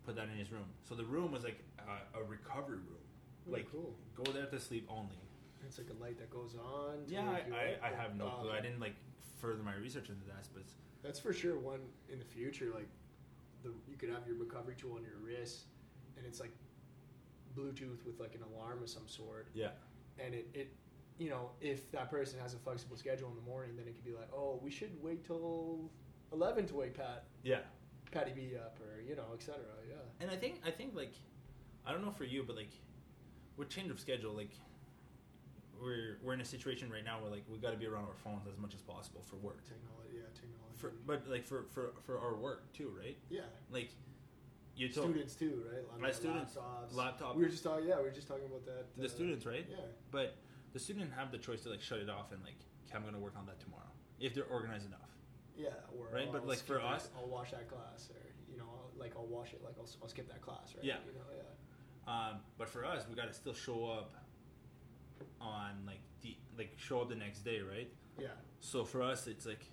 put that in his room. So the room was like a, a recovery room. Really like, cool. Go there to sleep only. It's like a light that goes on. To yeah, I, I, I have no wow. clue. I didn't like further my research into that, but that's for sure one in the future. Like, the you could have your recovery tool on your wrist, and it's like Bluetooth with like an alarm of some sort. Yeah, and it, it you know, if that person has a flexible schedule in the morning, then it could be like, oh, we should wait till eleven to wake Pat. Yeah, Patty B up, or you know, et cetera. Yeah, and I think I think like I don't know for you, but like with change of schedule, like. We're we're in a situation right now where like we got to be around our phones as much as possible for work. Technology, yeah, technology. For, but like for, for, for our work too, right? Yeah. Like you told students too, right? Like my students, laptops. Laptop. We were just talking. Yeah, we were just talking about that. The uh, students, right? Yeah. But the student have the choice to like shut it off and like, okay, I'm going to work on that tomorrow if they're organized enough. Yeah. Or right. I'll but I'll like for us, I'll watch that class, or you know, like I'll watch it, like I'll, I'll skip that class, right? Yeah. You know, yeah. Um, but for us, we got to still show up. On like the like show up the next day, right? Yeah. So for us, it's like,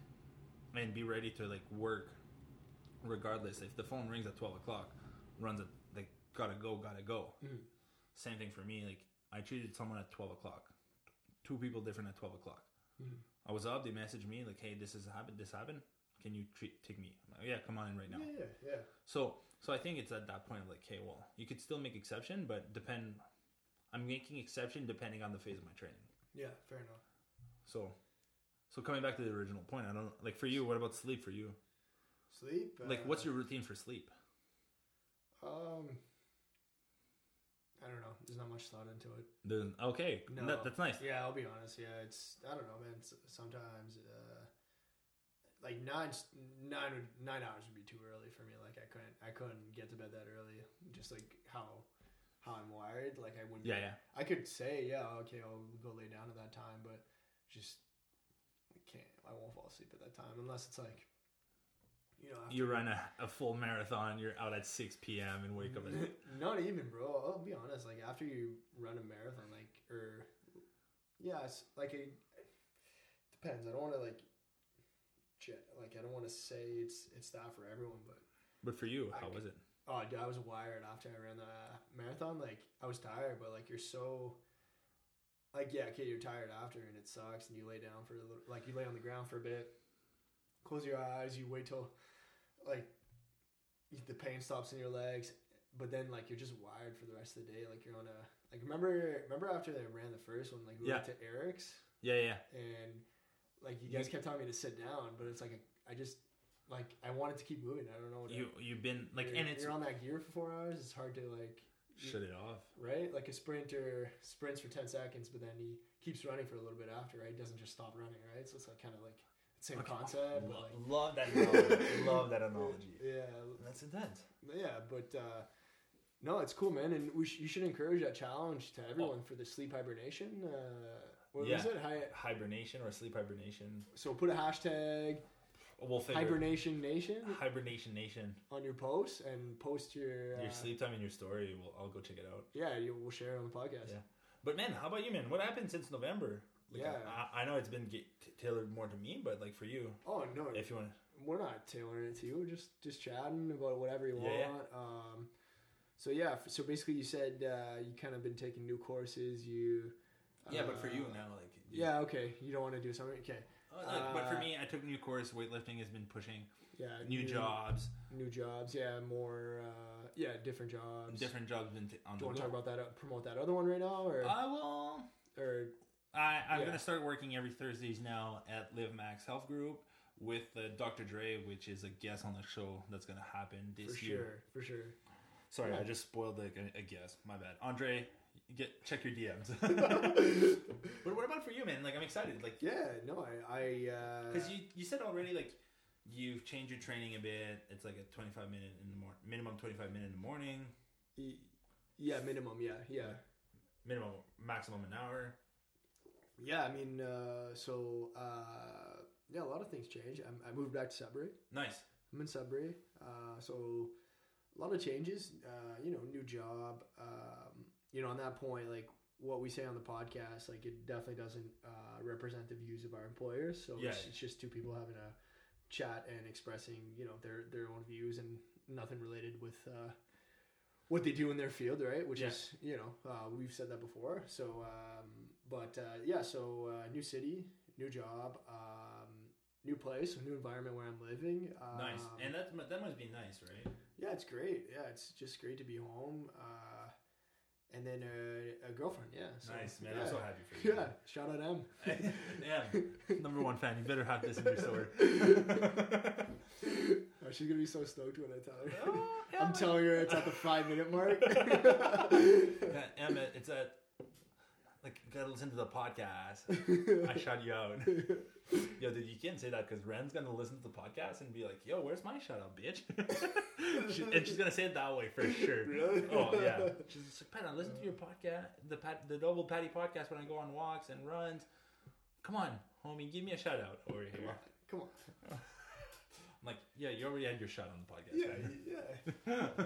and be ready to like work, regardless. If the phone rings at twelve o'clock, runs at like gotta go, gotta go. Mm. Same thing for me. Like I treated someone at twelve o'clock, two people different at twelve o'clock. Mm. I was up. They messaged me like, "Hey, this is a habit. This happened. Can you treat take me?" I'm like, yeah, come on in right now. Yeah, yeah, yeah. So so I think it's at that point of like, hey, well, you could still make exception, but depend. I'm making exception depending on the phase of my training. Yeah, fair enough. So, so coming back to the original point, I don't like for you. What about sleep for you? Sleep. Uh, like, what's your routine for sleep? Um, I don't know. There's not much thought into it. There's, okay, no, that, that's nice. Yeah, I'll be honest. Yeah, it's I don't know, man. It's, sometimes, uh, like nine, nine, nine hours would be too early for me. Like I couldn't, I couldn't get to bed that early. Just like how. How I'm wired, like I wouldn't. Yeah, yeah. I could say, yeah, okay, I'll go lay down at that time, but just I can't. I won't fall asleep at that time unless it's like, you know, after you run a, a full marathon, you're out at six p.m. and wake up at. Not even, bro. I'll be honest. Like after you run a marathon, like or yeah, it's like a it depends. I don't want to like, like I don't want to say it's it's that for everyone, but. But for you, how I, was it? Oh, dude, I was wired after I ran the marathon. Like, I was tired, but, like, you're so... Like, yeah, okay, you're tired after, and it sucks, and you lay down for a little... Like, you lay on the ground for a bit, close your eyes, you wait till, like, the pain stops in your legs, but then, like, you're just wired for the rest of the day. Like, you're on a... Like, remember remember after I ran the first one, like, we yeah. went to Eric's? Yeah, yeah. And, like, you guys you, kept telling me to sit down, but it's like, a, I just... Like I wanted to keep moving. I don't know. What you I, you've been like, and it's you're on that gear for four hours. It's hard to like shut you, it off, right? Like a sprinter sprints for ten seconds, but then he keeps running for a little bit after. Right? He doesn't just stop running, right? So it's like kind of like same okay. concept. Lo- like, love that. Analogy. Love that analogy. Yeah, that's intense. Yeah, but uh, no, it's cool, man. And we sh- you should encourage that challenge to everyone oh. for the sleep hibernation. Uh, what yeah. was it? Hi- hibernation or sleep hibernation? So put a hashtag. We'll Hibernation Nation. Hibernation Nation on your post and post your uh, your sleep time in your story. We'll I'll go check it out. Yeah, you, we'll share it on the podcast. Yeah, but man, how about you, man? What happened since November? Like, yeah, I, I know it's been get, t- tailored more to me, but like for you. Oh no! If you want, we're not tailoring it to you. We're just just chatting about whatever you want. Yeah, yeah. Um, so yeah, so basically, you said uh, you kind of been taking new courses. You. Yeah, uh, but for you now, like. Yeah. Okay. You don't want to do something. Okay. Oh, like, uh, but for me, I took new course. Weightlifting has been pushing. Yeah, new, new jobs. New jobs, yeah, more, uh, yeah, different jobs. Different jobs. Been t- on Do you want to talk about that? Uh, promote that other one right now, or I uh, will. Or I, I'm yeah. gonna start working every Thursdays now at LiveMax Health Group with uh, Doctor Dre, which is a guest on the show that's gonna happen this for year. For sure, for sure. Sorry, yeah. I just spoiled like a, a guest. My bad, Andre. Get check your D Ms. But what about for you, man? Like, I'm excited. Like, yeah, no, I, I uh, because you you said already like you've changed your training a bit. It's like a twenty-five minute in the morning, minimum twenty-five minute in the morning. Yeah, minimum. Yeah, yeah. Minimum, maximum an hour. Yeah, I mean, uh, so uh, yeah, a lot of things change. I, I moved back to Sudbury. Nice. I'm in Sudbury, uh, so a lot of changes. Uh, you know, new job. Um, You know, on that point, like what we say on the podcast, like, it definitely doesn't uh, represent the views of our employers. So yeah. it's, it's just two people having a chat and expressing, you know, their, their own views and nothing related with uh, what they do in their field, right? Which yeah. is, you know, uh, we've said that before. So, um, but uh, yeah, so uh, new city, new job, um, new place, new environment where I'm living. Um, nice. And that, that must be nice, right? Yeah, it's great. Yeah, it's just great to be home. Uh, And then uh, a girlfriend, yeah. So, nice, man. Yeah. I'm so happy for you. Yeah, man. Shout out Em. Em, number one fan. You better have this in your sword. Oh, she's going to be so stoked when I tell her. Oh, yeah, I'm man. telling her it's at the five-minute mark. Yeah, Em, it's at, like, you got to listen to the podcast. I shout you out. Yo, dude, you can't say that because Ren's going to listen to the podcast and be like, yo, where's my shout out, bitch? She, and she's going to say it that way for sure. Really? Oh, yeah. She's just like, Pat, I listen to your podcast, the pat, the Double Patty podcast when I go on walks and runs. Come on, homie, give me a shout out over here. Come on. Come on. I'm like, yeah, you already had your shot on the podcast. Yeah, man. yeah.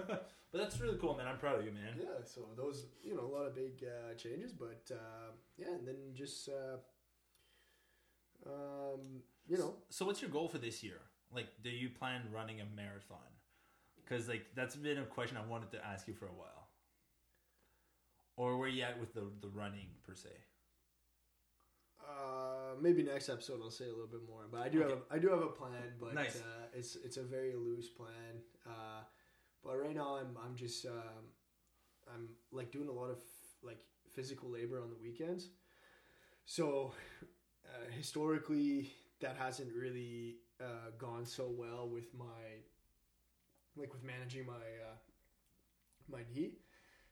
But that's really cool, man. I'm proud of you, man. Yeah, so those, you know, a lot of big uh, changes, but uh, yeah, and then just... Uh, Um, you know. So what's your goal for this year? Like, do you plan running a marathon? Because, like, that's been a question I wanted to ask you for a while. Or where you at with the the running per se? Uh, maybe next episode I'll say a little bit more. But I do okay. have a, I do have a plan, but nice. uh, it's it's a very loose plan. Uh, but right now I'm I'm just um, I'm like doing a lot of like physical labor on the weekends, so. Uh, historically, that hasn't really uh, gone so well with my, like with managing my uh, my knee.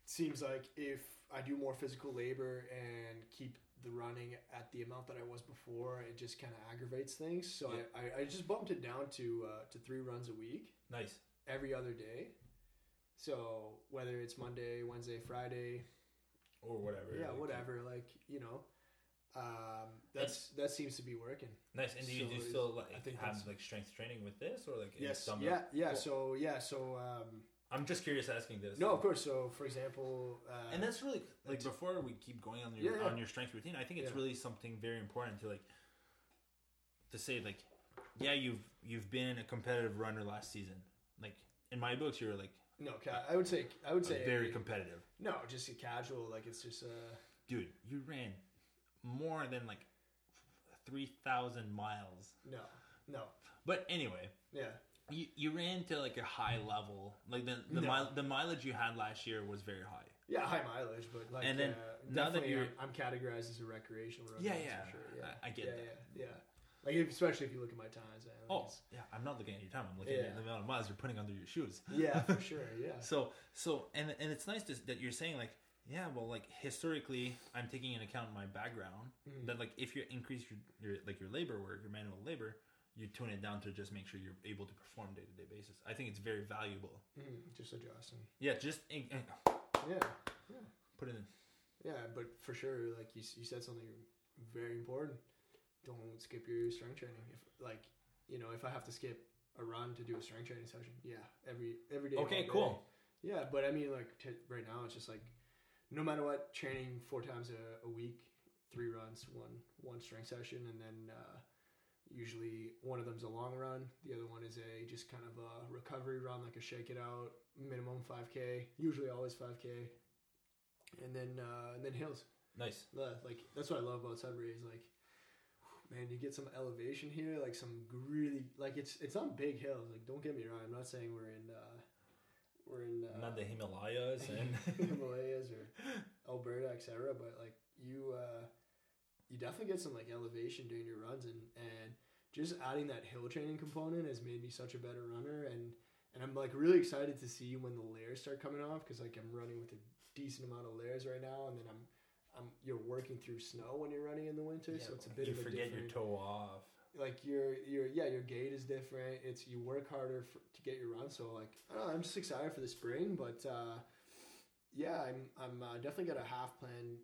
It seems like if I do more physical labor and keep the running at the amount that I was before, it just kind of aggravates things. So yeah. I, I, I just bumped it down to uh, to three runs a week. Nice. Every other day. So whether it's Monday, Wednesday, Friday, or whatever. Yeah, like whatever. That. Like, you know. Um, that's and, that seems to be working. Nice. And do you, so do you still like I think have like strength training with this, or like yes, summer? yeah, yeah. Cool. So yeah, so um, I'm just curious asking this. No, of course. So for example, uh, and that's really like before we keep going on your yeah, yeah. on your strength routine. I think it's yeah. really something very important to like to say like, yeah, you've you've been a competitive runner last season. Like in my books, you're like no, ca- I would say I would say very competitive. No, just a casual. Like it's just uh, dude, you ran. More than like three thousand miles. No, no. But anyway, yeah, you you ran to like a high level. Like the the, no. mile, the mileage you had last year was very high. Yeah, high mileage, but like and then uh, now that you're, I'm categorized as a recreational runner. Yeah, yeah, for sure. yeah. I, I get yeah, that. Yeah, yeah, like if, especially if you look at my times. Man, like oh, yeah. I'm not looking at your time. I'm looking yeah. at the amount of miles you're putting under your shoes. Yeah, for sure. Yeah. So so and and it's nice to, that you're saying like. Yeah, well, like historically, I'm taking into account my background mm. that, like, if you increase your, your like your labor work, your manual labor, you tune it down to just make sure you're able to perform day to day basis. I think it's very valuable. Mm, just adjusting. Yeah, just in, in, yeah, yeah. Put it in. Yeah, but for sure, like you, you said something very important. Don't skip your strength training. If like you know, if I have to skip a run to do a strength training session, yeah, every every day. Okay, cool. Day. Yeah, but I mean, like t- right now, it's just like. No matter what, training four times a, a week, three runs, one one strength session, and then uh, usually one of them's a long run, the other one is a just kind of a recovery run, like a shake it out, minimum five K, usually always five K, and then uh, and then hills. Nice. Like that's what I love about Sudbury is like, man, you get some elevation here, like some really like it's it's on big hills. Like don't get me wrong, I'm not saying we're in. Uh, We're in uh, not the Himalayas and Himalayas or Alberta, et cetera. But like you, uh, you definitely get some like elevation during your runs, and, and just adding that hill training component has made me such a better runner. And, and I'm like really excited to see when the layers start coming off because like I'm running with a decent amount of layers right now, and then I'm, I'm you're working through snow when you're running in the winter, yeah, so it's a bit you of a forget your toe off. Like your your yeah your gait is different. It's you work harder for, to get your run. So like I don't know, I'm just excited for the spring. But uh, yeah, I'm I'm uh, definitely got a half plan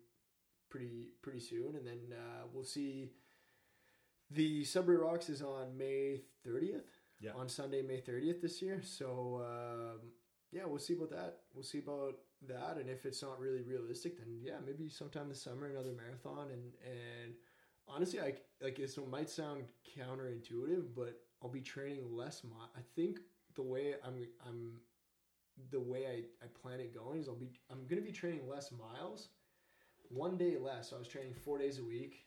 pretty pretty soon, and then uh, we'll see. The Subway Rocks is on May thirtieth. Yeah. On Sunday May thirtieth this year. So um, yeah, we'll see about that. We'll see about that, and if it's not really realistic, then yeah, maybe sometime this summer another marathon. And and honestly, I like this might sound counterintuitive, but I'll be training less. My I think the way I'm I'm the way I, I plan it going is I'll be I'm gonna be training less miles, one day less. So I was training four days a week,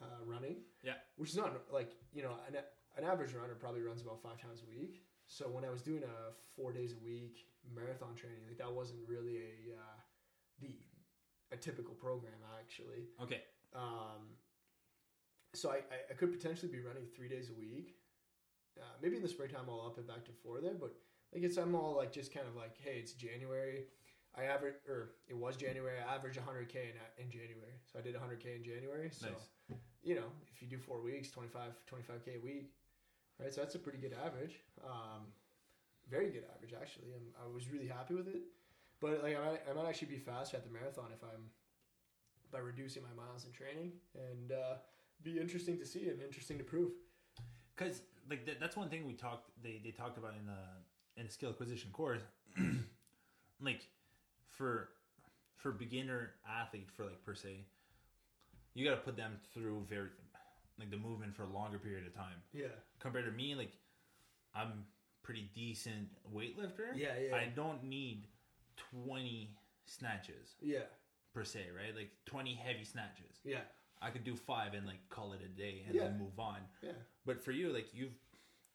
uh, running. Yeah, which is not like you know an an average runner probably runs about five times a week. So when I was doing a four days a week marathon training, like that wasn't really a uh, the a typical program actually. Okay. Um. So I, I could potentially be running three days a week. Uh, maybe in the springtime I'll up it back to four there, but like it's I'm all like just kind of like hey it's January, I average or it was January I averaged one hundred K in in January, so I did one hundred K in January. So nice. You know if you do four weeks, twenty-five twenty-five K a week. Right, so that's a pretty good average, um, very good average actually. I'm, I was really happy with it, but like I might, I might actually be faster at the marathon if I'm by reducing my miles in training, and uh, be interesting to see and interesting to prove. Because like th- that's one thing we talked they, they talked about in the in the skill acquisition course, like for for beginner athlete for like per se, you got to put them through very. like the movement for a longer period of time. Yeah. Compared to me, like I'm pretty decent weightlifter. Yeah, yeah. I don't need twenty snatches. Yeah. Per se, right? Like twenty heavy snatches. Yeah. I could do five and like call it a day and yeah. then move on. Yeah. But for you, like you've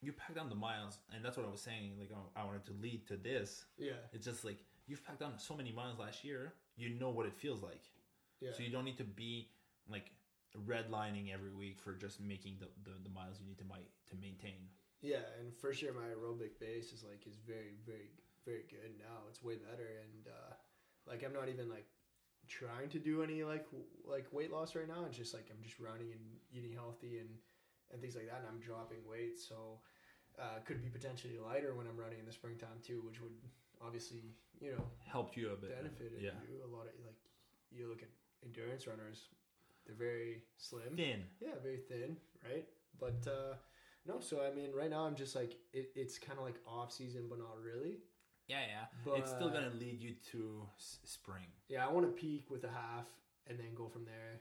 you packed on the miles, and that's what I was saying. Like I wanted to lead to this. Yeah. It's just like you've packed on so many miles last year. You know what it feels like. Yeah. So you don't need to be like. Redlining every week for just making the, the, the miles you need to might to maintain. Yeah, and for sure my aerobic base is like is very very very good now. It's way better, and uh, like I'm not even like trying to do any like w- like weight loss right now. It's just like I'm just running and eating healthy and and things like that, and I'm dropping weight, so uh, could be potentially lighter when I'm running in the springtime too, which would obviously you know help you a bit benefited yeah. you a lot. Of like you look at endurance runners. They're very slim. Thin. Yeah, very thin, right? But, uh, no, so, I mean, right now I'm just, like, it, it's kind of, like, off-season, but not really. Yeah, yeah. But, it's still going to lead you to s- spring. Yeah, I want to peak with a half and then go from there.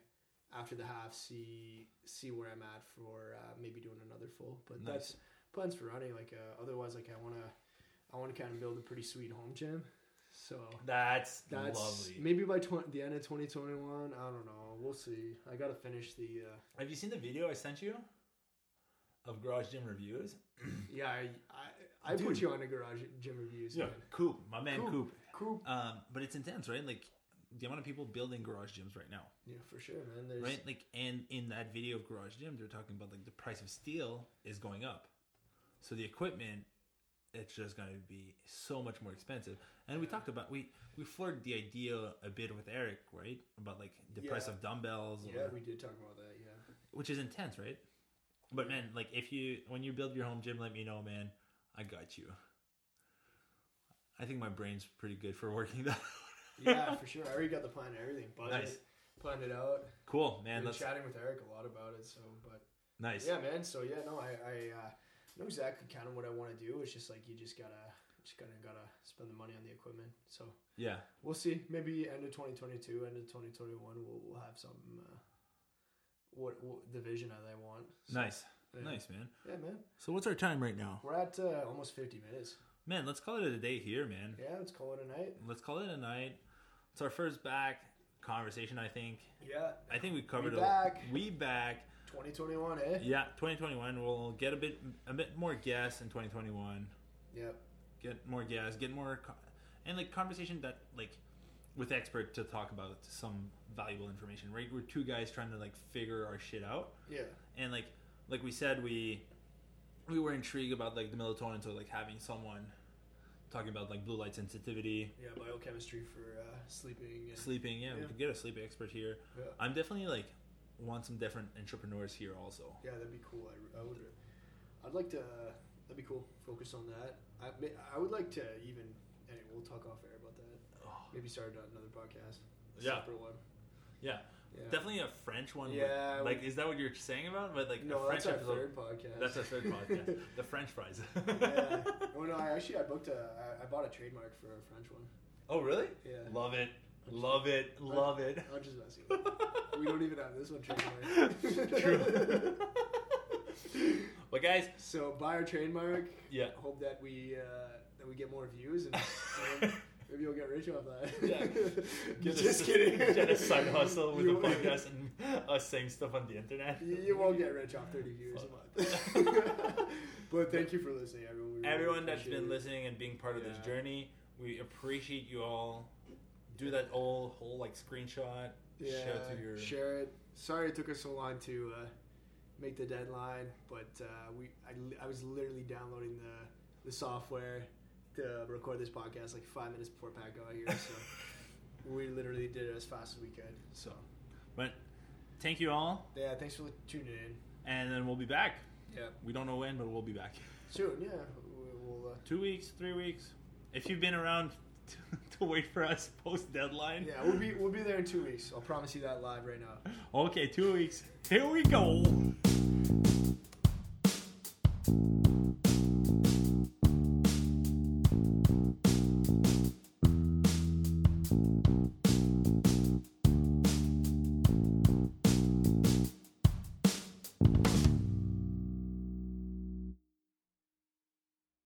After the half, see see where I'm at for uh, maybe doing another full. But nice. That's plans for running. Like, uh, otherwise, like, I want to I want to kind of build a pretty sweet home gym. So that's that's lovely. Maybe by tw- the end of twenty twenty-one, I don't know. We'll see. I gotta finish the. Uh... Have you seen the video I sent you? Of garage gym reviews. Yeah, I I, I put you on to garage gym reviews. Yeah, man. Coop, my man, Coop. Coop. Coop. Um, but it's intense, right? Like the amount of people building garage gyms right now. Yeah, for sure, man. There's... Right, like, and in that video of garage gym, they're talking about like the price of steel is going up, so the equipment. It's just going to be so much more expensive. And we talked about, we, we flirted the idea a bit with Eric, right? About like the yeah. price of dumbbells. Or, yeah, we did talk about that, yeah. Which is intense, right? But man, like if you, when you build your home gym, let me know, man. I got you. I think my brain's pretty good for working that. Yeah, for sure. I already got the plan and everything. Budget, nice. Planned it out. Cool, man. We've been chatting with Eric a lot about it, so, but. Nice. Yeah, man. So yeah, no, I, I, uh. know exactly kind of what I want to do. It's just like you just gotta, just kind of gotta spend the money on the equipment. So yeah, we'll see. Maybe end of twenty twenty-two, end of twenty twenty-one, we'll we'll have some uh, what, what the vision that I want. So, nice, yeah. nice man. Yeah, man. So what's our time right now? We're at uh, almost fifty minutes. Man, let's call it a day here, man. Yeah, let's call it a night. Let's call it a night. It's our first back conversation, I think. Yeah, I think we covered we back. A, we back. twenty twenty-one, eh? Yeah, twenty twenty-one. We'll get a bit a bit more guests in twenty twenty-one. Yep. Get more guests, get more... Con- and, like, conversation that, like, with expert to talk about some valuable information, right? We're two guys trying to, like, figure our shit out. Yeah. And, like, like we said, we we were intrigued about, like, the melatonin, so, like, having someone talking about, like, blue light sensitivity. Yeah, biochemistry for uh, sleeping. And- sleeping, yeah, yeah. We could get a sleep expert here. Yeah. I'm definitely, like... want some different entrepreneurs here also. Yeah, that'd be cool. I, I would I'd like to uh, that'd be cool, focus on that. I I would like to even anyway, we'll talk off air about that. Oh. Maybe start another podcast. A yeah. separate one. Yeah. yeah. Definitely a French one. Yeah. But, like we, is that what you're saying about? But like no, a French that's our episode, third podcast. That's our third podcast. The French fries. Yeah. Well no, I actually I booked a I, I bought a trademark for a French one. Oh, really? Yeah. Love it. Love it. Love I'm, it. I'm just messing with you. We don't even have this one trademarked. True. But guys, so buy our trademark. Yeah. Hope that we uh, that we get more views and um, maybe you'll get rich off that. Yeah. Get just a, kidding. Get a side hustle with you, the podcast and us saying stuff on the internet. You won't get rich off thirty views a month. But thank you for listening, everyone. We really everyone that's been it. listening and being part of yeah. this journey. We appreciate you all. Do that old whole like screenshot. Yeah, share it to your... share it. Sorry it took us so long to uh, make the deadline, but uh, we I, li- I was literally downloading the the software to record this podcast like five minutes before Pat got here. So we literally did it as fast as we could. So, but thank you all. Yeah, thanks for tuning in. And then we'll be back. Yeah, we don't know when, but we'll be back soon. Yeah, we'll uh... two weeks, three weeks. If you've been around to, to wait for us post deadline, yeah, we'll be we'll be there in two weeks. I'll promise you that live right now. Okay, two weeks. Here we go.